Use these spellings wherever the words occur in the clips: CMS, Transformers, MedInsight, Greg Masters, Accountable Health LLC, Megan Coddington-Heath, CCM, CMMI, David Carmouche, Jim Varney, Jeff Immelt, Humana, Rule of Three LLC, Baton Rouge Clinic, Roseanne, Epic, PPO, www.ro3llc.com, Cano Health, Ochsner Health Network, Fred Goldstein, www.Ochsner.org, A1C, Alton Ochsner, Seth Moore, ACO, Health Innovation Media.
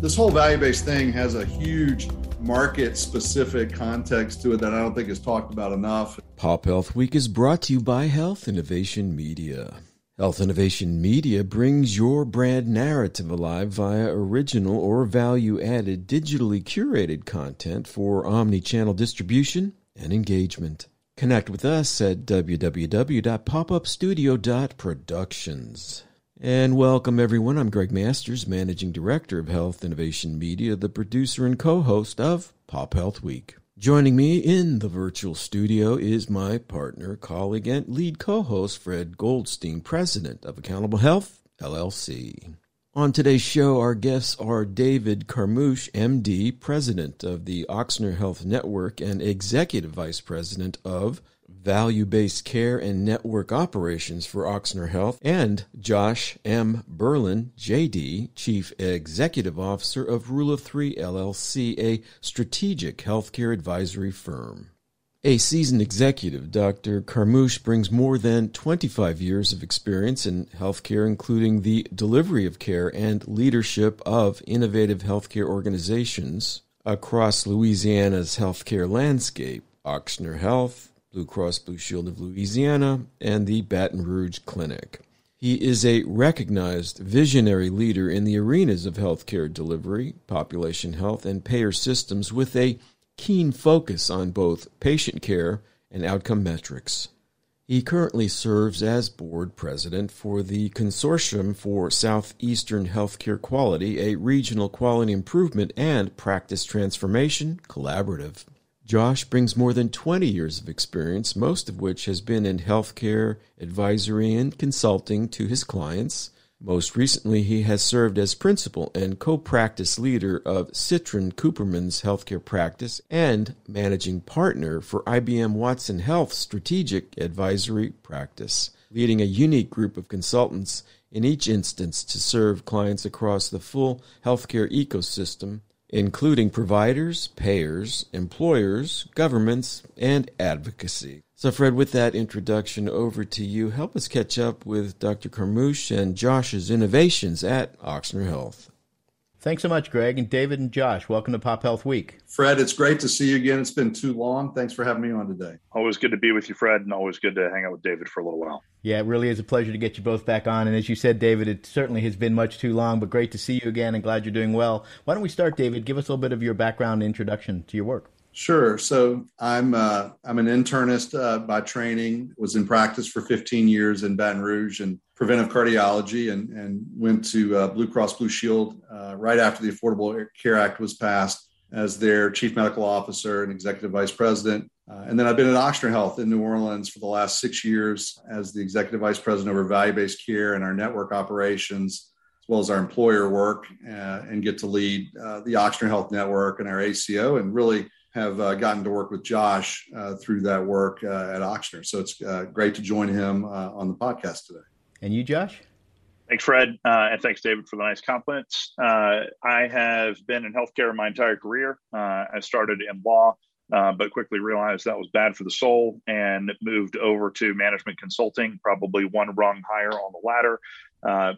This whole value-based thing has a huge market-specific context to it that I don't think is talked about enough. Pop Health Week is brought to you by Health Innovation Media. Health Innovation Media brings your brand narrative alive via original or value-added digitally curated content for omni-channel distribution and engagement. Connect with us at www.popupstudio.productions. And welcome, everyone. I'm Greg Masters, Managing Director of Health Innovation Media, the producer and co-host of Pop Health Week. Joining me in the virtual studio is my partner, colleague, and lead co-host, Fred Goldstein, President of Accountable Health LLC. On today's show, our guests are David Carmouche, MD, President of the Ochsner Health Network and Executive Vice President of Value-Based Care and Network Operations for Ochsner Health, and Josh M. Berlin, J.D., Chief Executive Officer of Rule of Three LLC, a strategic healthcare advisory firm. A seasoned executive, Dr. Carmouche brings more than 25 years of experience in healthcare, including the delivery of care and leadership of innovative healthcare organizations across Louisiana's healthcare landscape, Ochsner Health, Blue Cross Blue Shield of Louisiana, and the Baton Rouge Clinic. He is a recognized visionary leader in the arenas of healthcare delivery, population health, and payer systems with a keen focus on both patient care and outcome metrics. He currently serves as board president for the Consortium for Southeastern Healthcare Quality, a regional quality improvement and practice transformation collaborative. Josh brings more than 20 years of experience, most of which has been in healthcare, advisory, and consulting to his clients. Most recently, he has served as principal and co-practice leader of Citron Cooperman's healthcare practice and managing partner for IBM Watson Health's strategic advisory practice, leading a unique group of consultants in each instance to serve clients across the full healthcare ecosystem, including providers, payers, employers, governments, and advocacy. So, Fred, with that introduction, over to you. Help us catch up with Dr. Carmouche and Josh's innovations at Ochsner Health. Thanks so much, Greg, and David and Josh. Welcome to Pop Health Week. Fred, it's great to see you again. It's been too long. Thanks for having me on today. Always good to be with you, Fred, and always good to hang out with David for a little while. Yeah, it really is a pleasure to get you both back on. And as you said, David, it certainly has been much too long, but great to see you again and glad you're doing well. Why don't we start, David? Give us a little bit of your background and introduction to your work. Sure. So I'm an internist by training, was in practice for 15 years in Baton Rouge and preventive cardiology, and went to Blue Cross Blue Shield right after the Affordable Care Act was passed as their chief medical officer and executive vice president. And then I've been at Ochsner Health in New Orleans for the last 6 years as the executive vice president over value-based care and our network operations, as well as our employer work, and get to lead the Ochsner Health Network and our ACO, and really have gotten to work with Josh through that work at Ochsner. So it's great to join him on the podcast today. And you, Josh? Thanks, Fred. And thanks, David, for the nice compliments. I have been in healthcare my entire career. I started in law, but quickly realized that was bad for the soul and moved over to management consulting, probably one rung higher on the ladder.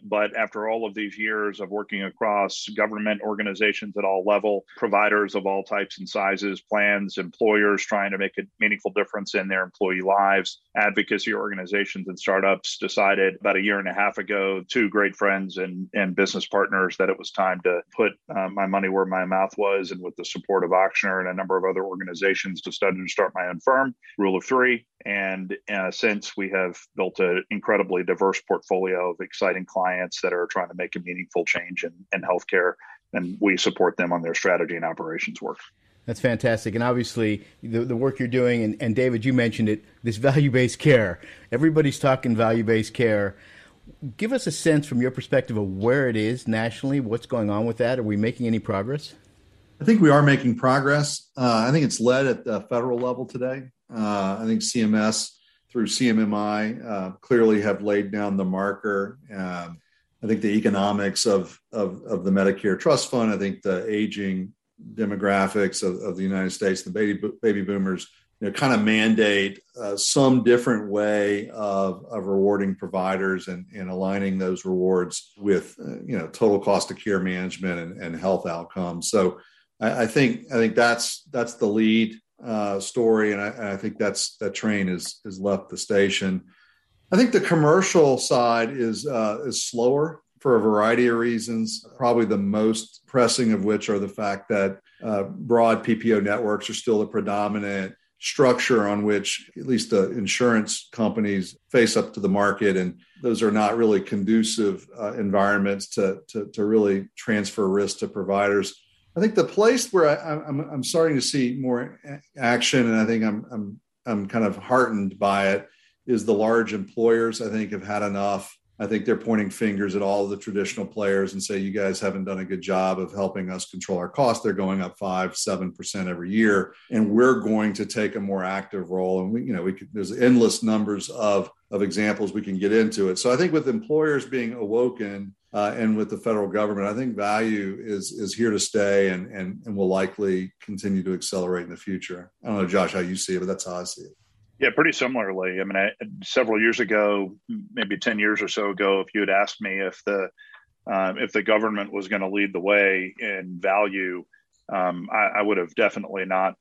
But after all of these years of working across government organizations at all level, providers of all types and sizes, plans, employers trying to make a meaningful difference in their employee lives, advocacy organizations and startups, decided about a year and a half ago, two great friends and business partners, that it was time to put my money where my mouth was, and with the support of Ochsner and a number of other organizations, decided to start my own firm, Rule of Three. And since, we have built an incredibly diverse portfolio of exciting clients that are trying to make a meaningful change in healthcare, and we support them on their strategy and operations work. That's fantastic. And obviously, the work you're doing, and David, you mentioned it, this value-based care. Everybody's talking value-based care. Give us a sense from your perspective of where it is nationally, what's going on with that. Are we making any progress? I think we are making progress. I think it's led at the federal level today. I think CMS through CMMI clearly have laid down the marker. I think the economics of the Medicare Trust Fund, I think the aging demographics of the United States, the baby boomers kind of mandate some different way of rewarding providers and aligning those rewards with, total cost of care management and health outcomes. So I think that's the lead story. And I think that train has left the station. I think the commercial side is slower for a variety of reasons, probably the most pressing of which are the fact that broad PPO networks are still the predominant structure on which at least the insurance companies face up to the market. And those are not really conducive environments to really transfer risk to providers. I think the place where I'm starting to see more action, and I think I'm kind of heartened by it, is the large employers. I think have had enough. I think they're pointing fingers at all of the traditional players and say, you guys haven't done a good job of helping us control our costs. They're going up 5-7% every year, and we're going to take a more active role. And there's endless numbers of examples we can get into it. So I think with employers being awoken and with the federal government, I think value is here to stay and will likely continue to accelerate in the future. I don't know, Josh, how you see it, but that's how I see it. Yeah, pretty similarly. I mean, several years ago, maybe 10 years or so ago, if you had asked me if the government was going to lead the way in value, I would have definitely not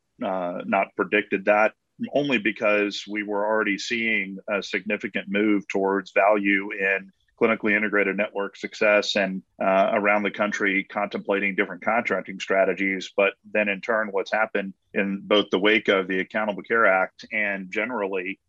predicted that, only because we were already seeing a significant move towards value in clinically integrated network success and around the country contemplating different contracting strategies. But then in turn, what's happened in both the wake of the Accountable Care Act and generally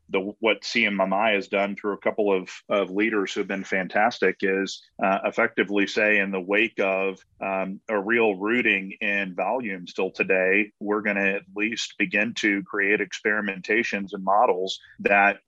what CMMI has done through a couple of leaders who've been fantastic is effectively say in the wake of a real rooting in volume still today, we're going to at least begin to create experimentations and models that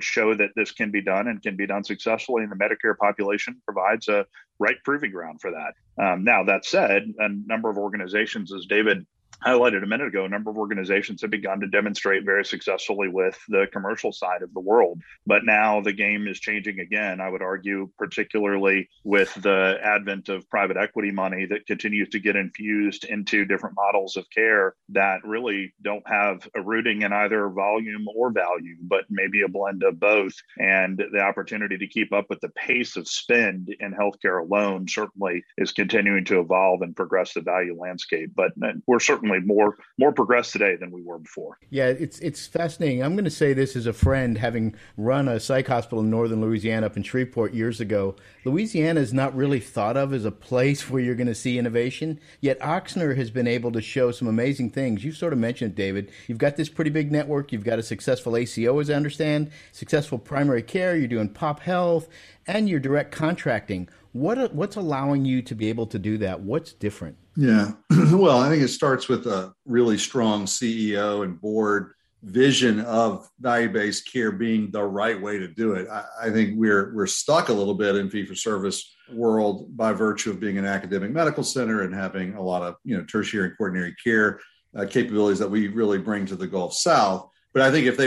show that this can be done and can be done successfully in the Medicare population provides a right proving ground for that. Now, that said, a number of organizations, as David highlighted a minute ago, a number of organizations have begun to demonstrate very successfully with the commercial side of the world. But now the game is changing again, I would argue, particularly with the advent of private equity money that continues to get infused into different models of care that really don't have a rooting in either volume or value, but maybe a blend of both. And the opportunity to keep up with the pace of spend in healthcare alone certainly is continuing to evolve and progress the value landscape. But we're certainly more progressed today than we were before. Yeah, it's fascinating. I'm going to say this as a friend, having run a psych hospital in northern Louisiana up in Shreveport years ago. Louisiana is not really thought of as a place where you're going to see innovation, yet Ochsner has been able to show some amazing things. You sort of mentioned, David, you've got this pretty big network. You've got a successful ACO, as I understand, successful primary care. You're doing pop health and your direct contracting. What's allowing you to be able to do that? What's different? Yeah, well, I think it starts with a really strong CEO and board vision of value-based care being the right way to do it. I think we're stuck a little bit in fee-for-service world by virtue of being an academic medical center and having a lot of tertiary and quaternary care capabilities that we really bring to the Gulf South. But I think if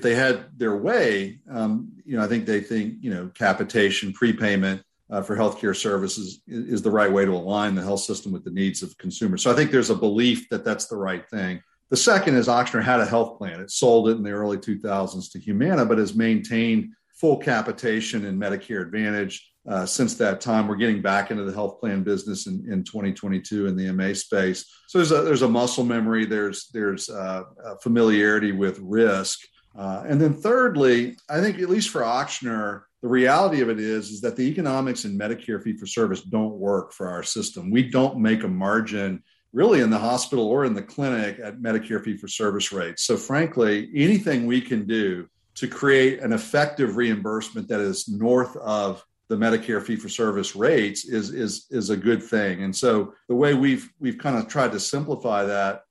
they had their way, I think they think capitation, prepayment for healthcare services is the right way to align the health system with the needs of consumers. So I think there's a belief that that's the right thing. The second is Ochsner had a health plan. It sold it in the early 2000s to Humana, but has maintained full capitation and Medicare Advantage since that time. We're getting back into the health plan business in 2022 in the MA space. So there's a muscle memory. There's a familiarity with risk. And then thirdly, I think at least for Ochsner, the reality of it is that the economics in Medicare fee-for-service don't work for our system. We don't make a margin really in the hospital or in the clinic at Medicare fee-for-service rates. So frankly, anything we can do to create an effective reimbursement that is north of the Medicare fee-for-service rates is a good thing. And so the way we've kind of tried to simplify that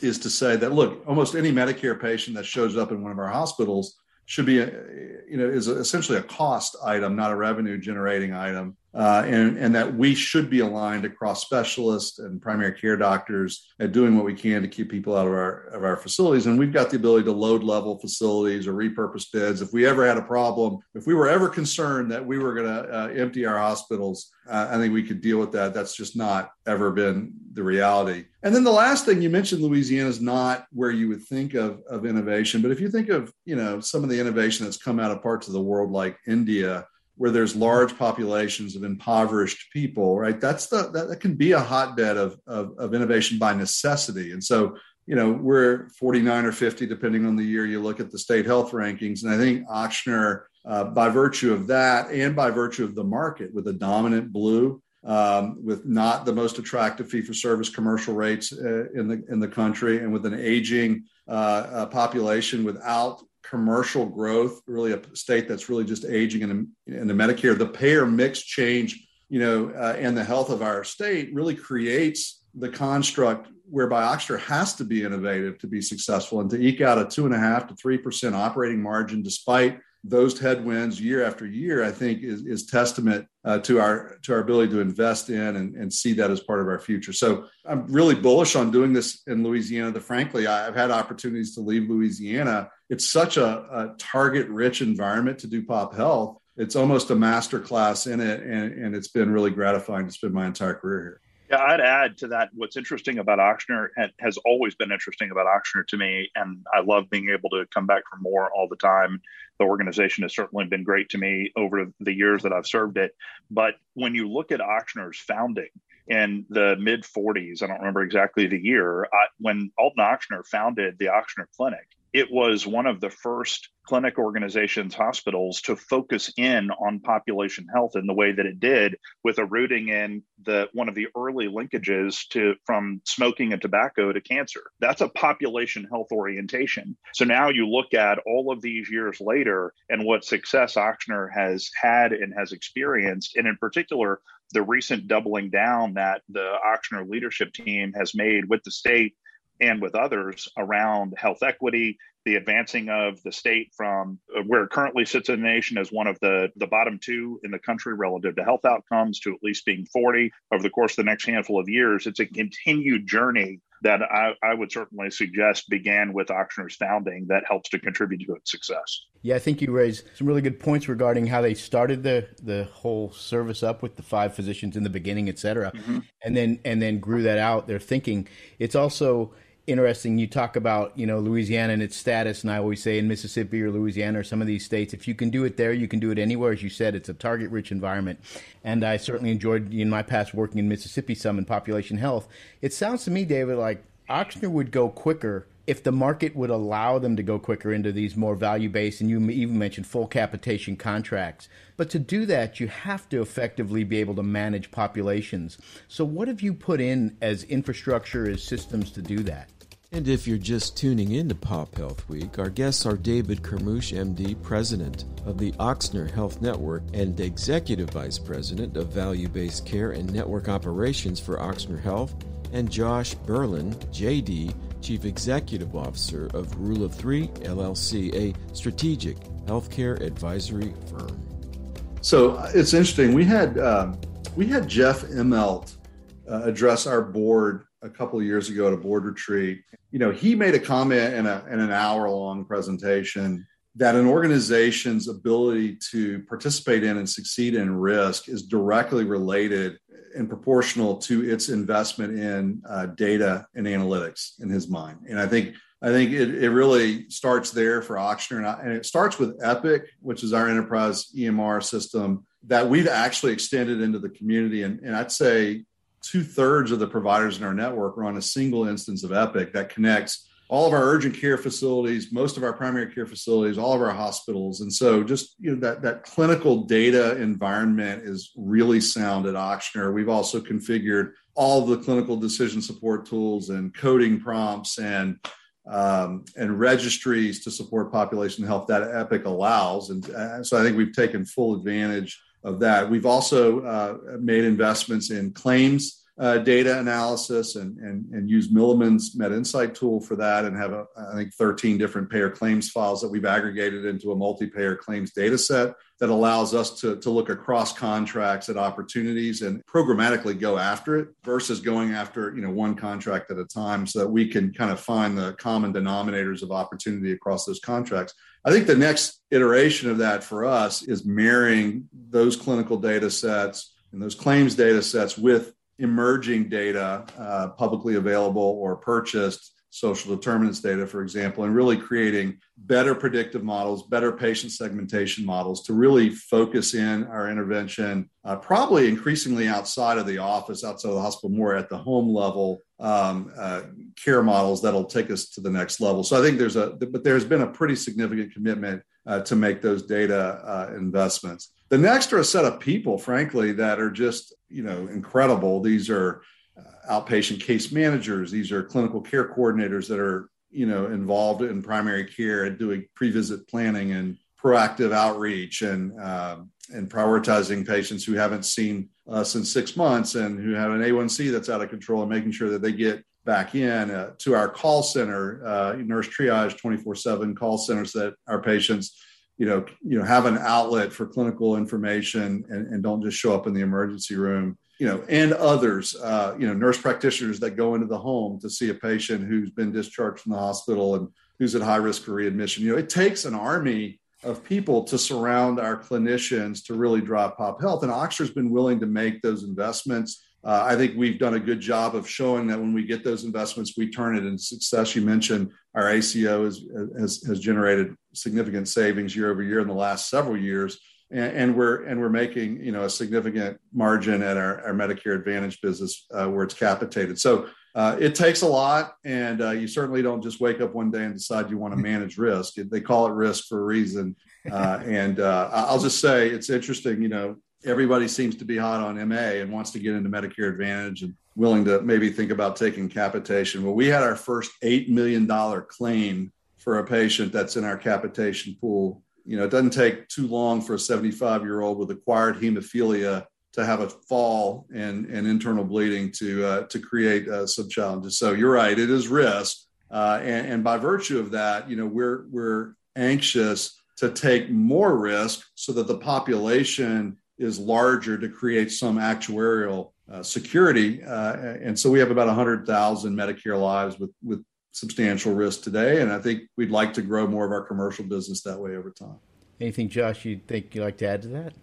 is to say that, look, almost any Medicare patient that shows up in one of our hospitals should be, is essentially a cost item, not a revenue generating item. and that we should be aligned across specialists and primary care doctors at doing what we can to keep people out of our facilities. And we've got the ability to load level facilities or repurpose beds. If we ever had a problem, if we were ever concerned that we were going to empty our hospitals, I think we could deal with that. That's just not ever been the reality. And then the last thing you mentioned, Louisiana is not where you would think of innovation. But if you think of, you know, some of the innovation that's come out of parts of the world like India, where there's large populations of impoverished people, right? That can be a hotbed of innovation by necessity. And so, you know, we're 49 or 50, depending on the year you look at the state health rankings. And I think Ochsner, by virtue of that and by virtue of the market with a dominant blue, with not the most attractive fee-for-service commercial rates in the country, and with an aging population without commercial growth, really a state that's really just aging in the Medicare, the payer mix change, you know, and the health of our state really creates the construct whereby Ochsner has to be innovative to be successful and to eke out a 2.5% to 3% operating margin despite those headwinds year after year, I think is testament to our ability to invest in and see that as part of our future. So I'm really bullish on doing this in Louisiana. That frankly, I've had opportunities to leave Louisiana. It's such a target-rich environment to do pop health. It's almost a master class in it, and it's been really gratifying to spend my entire career here. Yeah, I'd add to that what's interesting about Ochsner and has always been interesting about Ochsner to me, and I love being able to come back for more all the time. The organization has certainly been great to me over the years that I've served it. But when you look at Ochsner's founding in the mid-40s, I don't remember exactly the year, when Alton Ochsner founded the Ochsner Clinic, it was one of the first clinic organizations, hospitals, to focus in on population health in the way that it did, with a rooting in one of the early linkages from smoking and tobacco to cancer. That's a population health orientation. So now you look at all of these years later and what success Ochsner has had and has experienced, and in particular, the recent doubling down that the Ochsner leadership team has made with the state and with others around health equity, the advancing of the state from where it currently sits in the nation as one of the bottom two in the country relative to health outcomes to at least being 40 over the course of the next handful of years. It's a continued journey that I would certainly suggest began with Ochsner's founding that helps to contribute to its success. Yeah, I think you raised some really good points regarding how they started the whole service up with the 5 physicians in the beginning, et cetera, mm-hmm. and then grew that out. They're thinking it's also interesting. You talk about, you know, Louisiana and its status, and I always say in Mississippi or Louisiana or some of these states, if you can do it there, you can do it anywhere. As you said, it's a target-rich environment, and I certainly enjoyed in my past working in Mississippi some in population health. It sounds to me, David, like Ochsner would go quicker if the market would allow them to go quicker into these more value-based, and you even mentioned full capitation contracts. But to do that, you have to effectively be able to manage populations. So what have you put in as infrastructure, as systems to do that? And if you're just tuning into Pop Health Week, our guests are David Carmouche, MD, President of the Ochsner Health Network and Executive Vice President of Value-Based Care and Network Operations for Ochsner Health, and Josh Berlin, JD, Chief Executive Officer of Rule of Three LLC, a strategic healthcare advisory firm. So it's interesting. We had Jeff Immelt address our board a couple of years ago at a board retreat. You know, he made a comment in an hour-long presentation that an organization's ability to participate in and succeed in risk is directly related and proportional to its investment in data and analytics, in his mind. And I think it really starts there for Ochsner. And it starts with Epic, which is our enterprise EMR system that we've actually extended into the community. And I'd say 2/3 of the providers in our network are on a single instance of Epic that connects all of our urgent care facilities, most of our primary care facilities, all of our hospitals. And so just, you know, that clinical data environment is really sound at Ochsner. We've also configured all of the clinical decision support tools and coding prompts and registries to support population health that Epic allows. And so I think we've taken full advantage of that. We've also made investments in claims data analysis and use Milliman's MedInsight tool for that, and have, I think, 13 different payer claims files that we've aggregated into a multi-payer claims data set that allows us to look across contracts at opportunities and programmatically go after it versus going after, one contract at a time, so that we can kind of find the common denominators of opportunity across those contracts. I think the next iteration of that for us is marrying those clinical data sets and those claims data sets with emerging data, publicly available or purchased social determinants data, for example, and really creating better predictive models, better patient segmentation models to really focus in our intervention, probably increasingly outside of the office, outside of the hospital, more at the home level, care models that'll take us to the next level. So I think there's been a pretty significant commitment to make those data investments. The next are a set of people, frankly, that are just, incredible. These are outpatient case managers. These are clinical care coordinators that are, involved in primary care and doing pre-visit planning and proactive outreach and prioritizing patients who haven't seen us in 6 months and who have an A1C that's out of control, and making sure that they get back in to our call center, nurse triage 24/7 call centers, that our patients have an outlet for clinical information and don't just show up in the emergency room, and others, nurse practitioners that go into the home to see a patient who's been discharged from the hospital and who's at high risk for readmission. It takes an army of people to surround our clinicians to really drive pop health. And Ochsner's been willing to make those investments. I think we've done a good job of showing that when we get those investments, we turn it into success. You mentioned our ACO has generated significant savings year over year in the last several years, and we're making a significant margin at our Medicare Advantage business where it's capitated. So it takes a lot, and you certainly don't just wake up one day and decide you want to manage risk. They call it risk for a reason, and I'll just say it's interesting, Everybody seems to be hot on MA and wants to get into Medicare Advantage and willing to maybe think about taking capitation. Well, we had our first $8 million claim for a patient that's in our capitation pool. It doesn't take too long for a 75-year-old with acquired hemophilia to have a fall and internal bleeding to create some challenges. So you're right, it is risk. And by virtue of that, we're anxious to take more risk so that the population is larger to create some actuarial security. And so we have about 100,000 Medicare lives with substantial risk today. And I think we'd like to grow more of our commercial business that way over time. Anything, Josh, you think you'd like to add to that?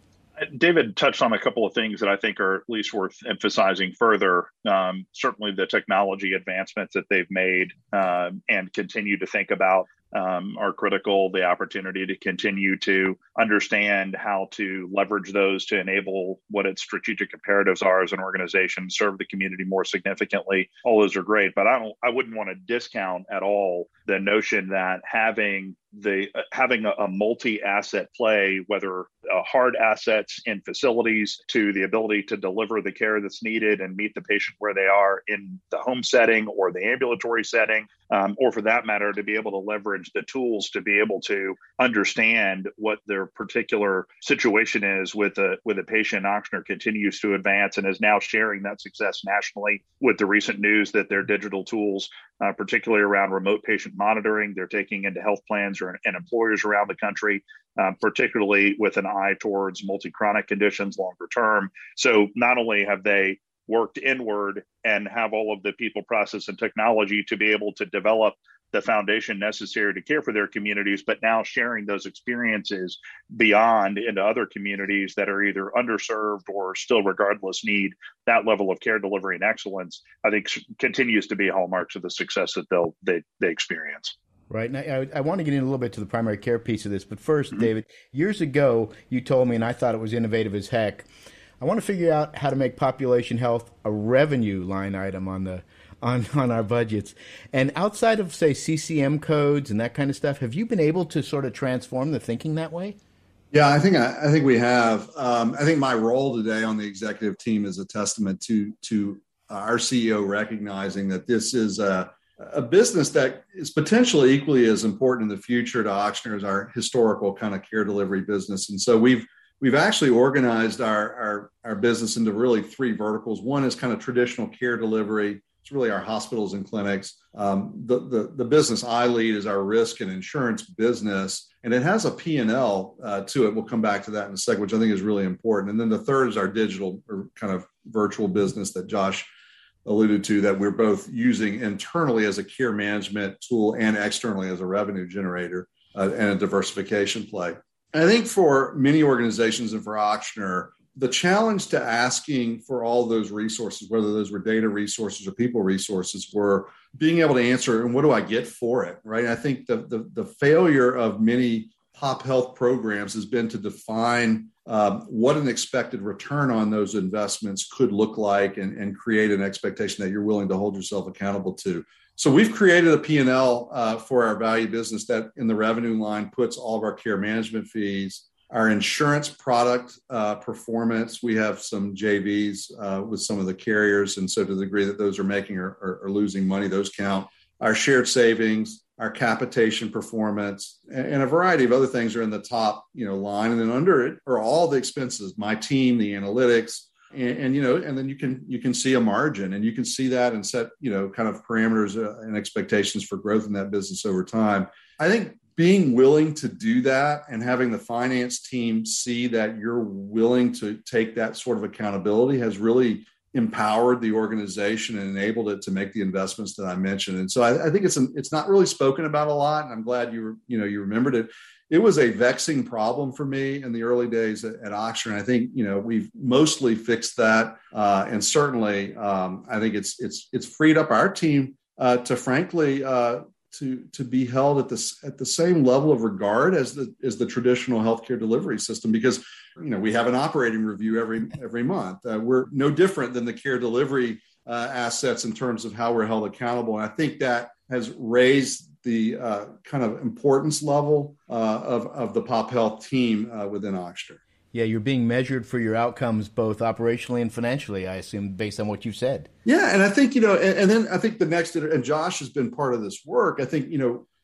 David touched on a couple of things that I think are at least worth emphasizing further. Certainly the technology advancements that they've made and continue to think about are critical. The opportunity to continue to understand how to leverage those to enable what its strategic imperatives are as an organization, serve the community more significantly. All those are great, but I wouldn't want to discount at all the notion that having a multi-asset play, whether hard assets in facilities to the ability to deliver the care that's needed and meet the patient where they are in the home setting or the ambulatory setting, or for that matter, to be able to leverage the tools to be able to understand what their particular situation is with a patient. Ochsner continues to advance and is now sharing that success nationally with the recent news that their digital tools, particularly around remote patient monitoring, they're taking into health plans and employers around the country, particularly with an eye towards multi-chronic conditions longer term. So not only have they worked inward and have all of the people, process, and technology to be able to develop the foundation necessary to care for their communities, but now sharing those experiences beyond into other communities that are either underserved or still regardless need that level of care delivery and excellence, I think continues to be hallmarks of the success that they experience. Right. And I want to get in a little bit to the primary care piece of this. But first, mm-hmm. David, years ago, you told me, and I thought it was innovative as heck, I want to figure out how to make population health a revenue line item on our budgets. And outside of, say, CCM codes and that kind of stuff, have you been able to sort of transform the thinking that way? Yeah, I think we have. I think my role today on the executive team is a testament to our CEO recognizing that this is a business that is potentially equally as important in the future to Ochsner as our historical kind of care delivery business. And so we've We've actually organized our business into really three verticals. One is kind of traditional care delivery. It's really our hospitals and clinics. The business I lead is our risk and insurance business, and it has a P&L to it. We'll come back to that in a second, which I think is really important. And then the third is our digital or kind of virtual business that Josh alluded to, that we're both using internally as a care management tool and externally as a revenue generator and a diversification play. I think for many organizations and for Ochsner, the challenge to asking for all those resources, whether those were data resources or people resources, were being able to answer, and what do I get for it, right? I think the failure of many pop health programs has been to define what an expected return on those investments could look like and create an expectation that you're willing to hold yourself accountable to. So we've created a P&L for our value business that in the revenue line puts all of our care management fees, our insurance product performance. We have some JVs with some of the carriers. And so to the degree that those are making or losing money, those count. Our shared savings, our capitation performance, and a variety of other things are in the top line. And then under it are all the expenses, my team, the analytics, and then you can see a margin, and you can see that and set, kind of parameters and expectations for growth in that business over time. I think being willing to do that and having the finance team see that you're willing to take that sort of accountability has really empowered the organization and enabled it to make the investments that I mentioned. And so I think it's not really spoken about a lot, and I'm glad you remembered it. It was a vexing problem for me in the early days at Ochsner. I think, we've mostly fixed that. And certainly I think it's freed up our team to frankly, to be held at the same level of regard as the traditional healthcare delivery system, because, we have an operating review every month. We're no different than the care delivery assets in terms of how we're held accountable. And I think that has raised the kind of importance level of the pop health team within Ochsner. Yeah, you're being measured for your outcomes, both operationally and financially, I assume, based on what you've said. Yeah, and I think, and then I think the next, and Josh has been part of this work, I think,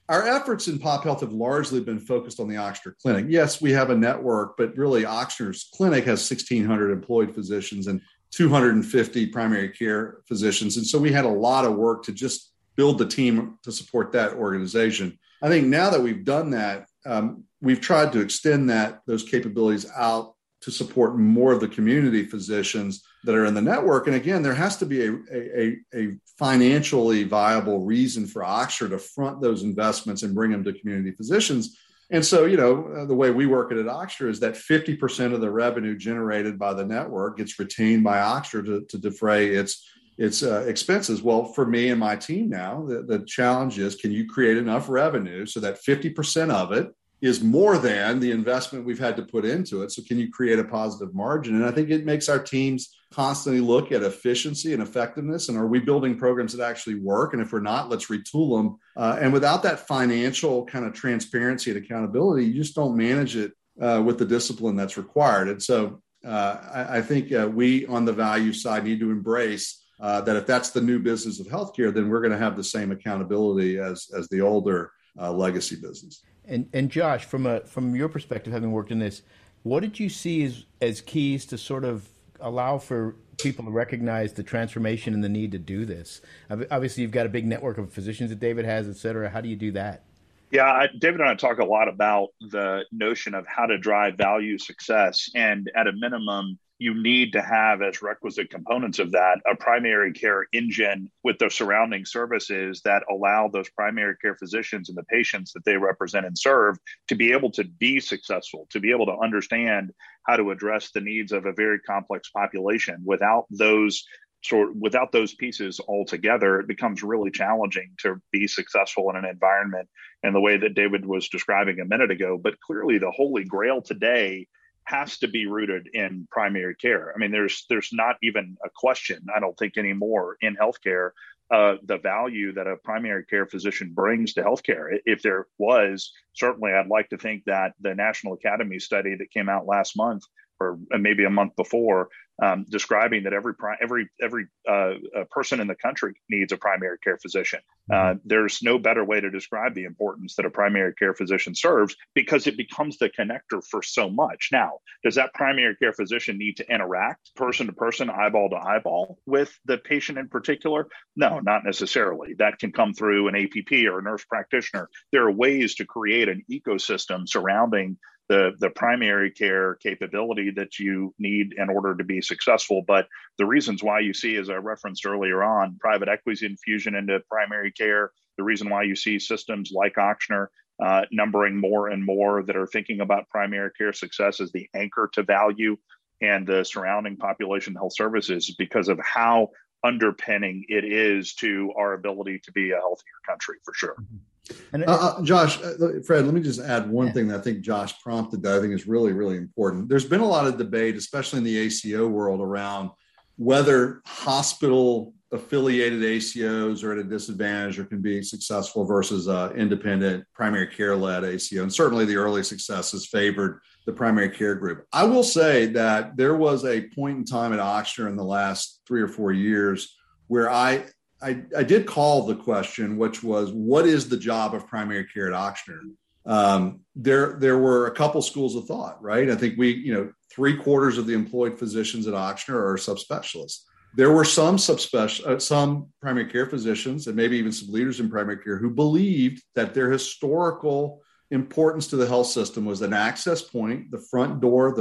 our efforts in pop health have largely been focused on the Ochsner Clinic. Yes, we have a network, but really Ochsner's Clinic has 1,600 employed physicians and 250 primary care physicians. And so we had a lot of work to just build the team to support that organization. I think now that we've done that, we've tried to extend those capabilities out to support more of the community physicians that are in the network. And again, there has to be a financially viable reason for Ochsner to front those investments and bring them to community physicians. And so, the way we work at Ochsner is that 50% of the revenue generated by the network gets retained by Ochsner to defray its expenses. Well, for me and my team now, the challenge is, can you create enough revenue so that 50% of it is more than the investment we've had to put into it? So can you create a positive margin? And I think it makes our teams constantly look at efficiency and effectiveness. And are we building programs that actually work? And if we're not, let's retool them. And without that financial kind of transparency and accountability, you just don't manage it with the discipline that's required. And so I think we on the value side need to embrace that if that's the new business of healthcare, then we're going to have the same accountability as the older legacy business. And Josh, from your perspective, having worked in this, what did you see as keys to sort of allow for people to recognize the transformation and the need to do this? Obviously, you've got a big network of physicians that David has, et cetera. How do you do that? Yeah, David and I talk a lot about the notion of how to drive value success. And at a minimum, you need to have as requisite components of that a primary care engine with the surrounding services that allow those primary care physicians and the patients that they represent and serve to be able to be successful, to be able to understand how to address the needs of a very complex population. Without those pieces altogether, it becomes really challenging to be successful in an environment in the way that David was describing a minute ago. But clearly the holy grail today has to be rooted in primary care. I mean, there's not even a question, I don't think, anymore in healthcare, the value that a primary care physician brings to healthcare. If there was, certainly I'd like to think that the National Academy study that came out last month or maybe a month before, describing that every person in the country needs a primary care physician. There's no better way to describe the importance that a primary care physician serves, because it becomes the connector for so much. Now, does that primary care physician need to interact person to person, eyeball to eyeball with the patient in particular? No, not necessarily. That can come through an APP or a nurse practitioner. There are ways to create an ecosystem surrounding the primary care capability that you need in order to be successful. But the reasons why you see, as I referenced earlier on, private equity infusion into primary care, the reason why you see systems like Ochsner numbering more and more that are thinking about primary care success as the anchor to value and the surrounding population health services, because of how underpinning it is to our ability to be a healthier country, for sure. Mm-hmm. And Fred, let me just add one thing that I think Josh prompted that I think is really, really important. There's been a lot of debate, especially in the ACO world, around whether hospital-affiliated ACOs are at a disadvantage or can be successful versus independent primary care-led ACO. And certainly the early successes favored the primary care group. I will say that there was a point in time at Ochsner in the last 3 or 4 years where I did call the question, which was, what is the job of primary care at Ochsner? There were a couple schools of thought, right? I think three-quarters of the employed physicians at Ochsner are subspecialists. There were some primary care physicians and maybe even some leaders in primary care who believed that their historical importance to the health system was an access point, the front door,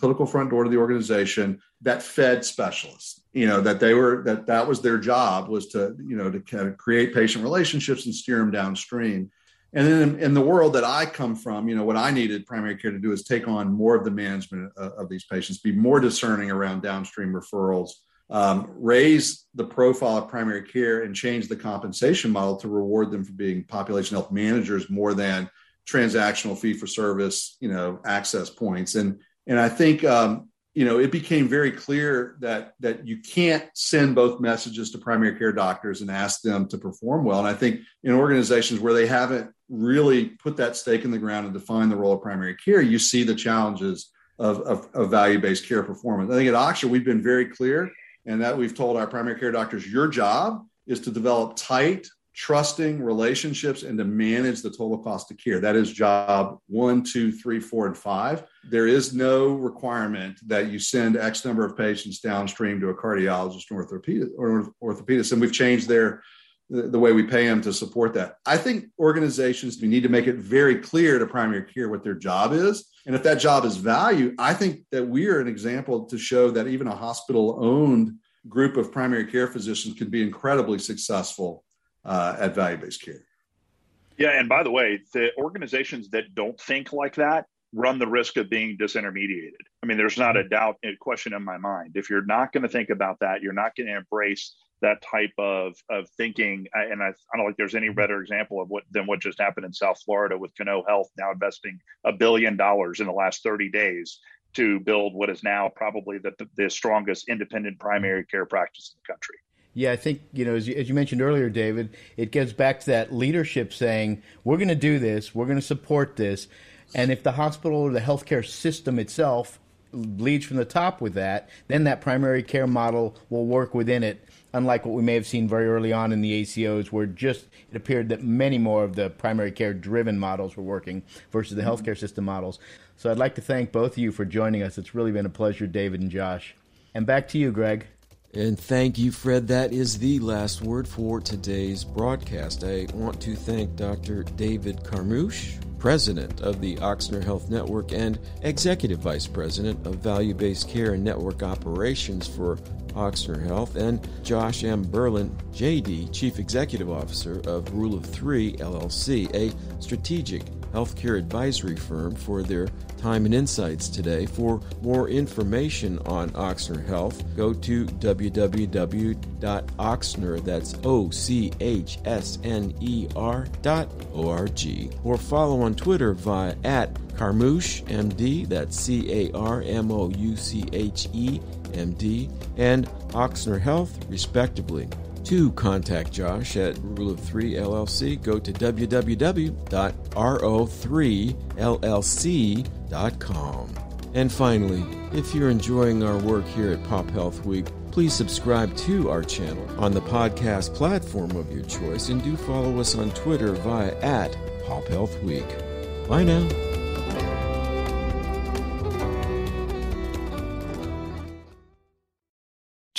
political front door to the organization that fed specialists. That was their job, was to kind of create patient relationships and steer them downstream. And then in the world that I come from, what I needed primary care to do is take on more of the management of these patients, be more discerning around downstream referrals, raise the profile of primary care, and change the compensation model to reward them for being population health managers more than transactional fee for service, access points. And I think, it became very clear that you can't send both messages to primary care doctors and ask them to perform well. And I think in organizations where they haven't really put that stake in the ground and defined the role of primary care, you see the challenges of value-based care performance. I think at Ochsner, we've been very clear, and that we've told our primary care doctors, your job is to develop tight, trusting relationships and to manage the total cost of care. That is job 1, 2, 3, 4, and 5. There is no requirement that you send X number of patients downstream to a cardiologist or orthopedist. And we've changed the way we pay them to support that. I think organizations, we need to make it very clear to primary care what their job is. And if that job is value, I think that we are an example to show that even a hospital-owned group of primary care physicians can be incredibly successful at value-based care. Yeah. And by the way, the organizations that don't think like that run the risk of being disintermediated. I mean, there's not a doubt, a question in my mind. If you're not going to think about that, you're not going to embrace that type of thinking. And I don't think there's any better example of than what just happened in South Florida with Cano Health now investing $1 billion in the last 30 days to build what is now probably the strongest independent primary care practice in the country. Yeah, I think, as you mentioned earlier, David, it gets back to that leadership saying, we're going to do this, we're going to support this. And if the hospital or the healthcare system itself leads from the top with that, then that primary care model will work within it, unlike what we may have seen very early on in the ACOs, where it appeared that many more of the primary care-driven models were working versus the healthcare system models. So I'd like to thank both of you for joining us. It's really been a pleasure, David and Josh. And back to you, Greg. And thank you, Fred. That is the last word for today's broadcast. I want to thank Dr. David Carmouche, President of the Ochsner Health Network and Executive Vice President of Value-Based Care and Network Operations for Ochsner Health, and Josh M. Berlin, J.D., Chief Executive Officer of Rule of Three LLC, a strategic healthcare advisory firm, for their time and insights today. For more information on Ochsner Health, go to www.ochsner, that's OCHSNER.org, or follow on Twitter via @Carmouche MD, that's CARMOUCHE MD, and Ochsner Health, respectively. To contact Josh at Rule of Three LLC, go to www.ro3llc.com. And finally, if you're enjoying our work here at Pop Health Week, please subscribe to our channel on the podcast platform of your choice, and do follow us on Twitter via @PopHealthWeek. Bye now.